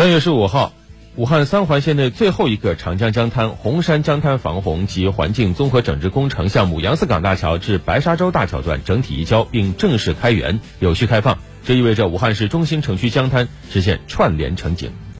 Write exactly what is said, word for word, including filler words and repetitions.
三月十五号，武汉三环线内最后一个长江江滩红山江滩防洪及环境综合整治工程项目杨寺港大桥至白沙洲大桥段整体移交并正式开园，有序开放。这意味着武汉市中心城区江滩实现串联成景。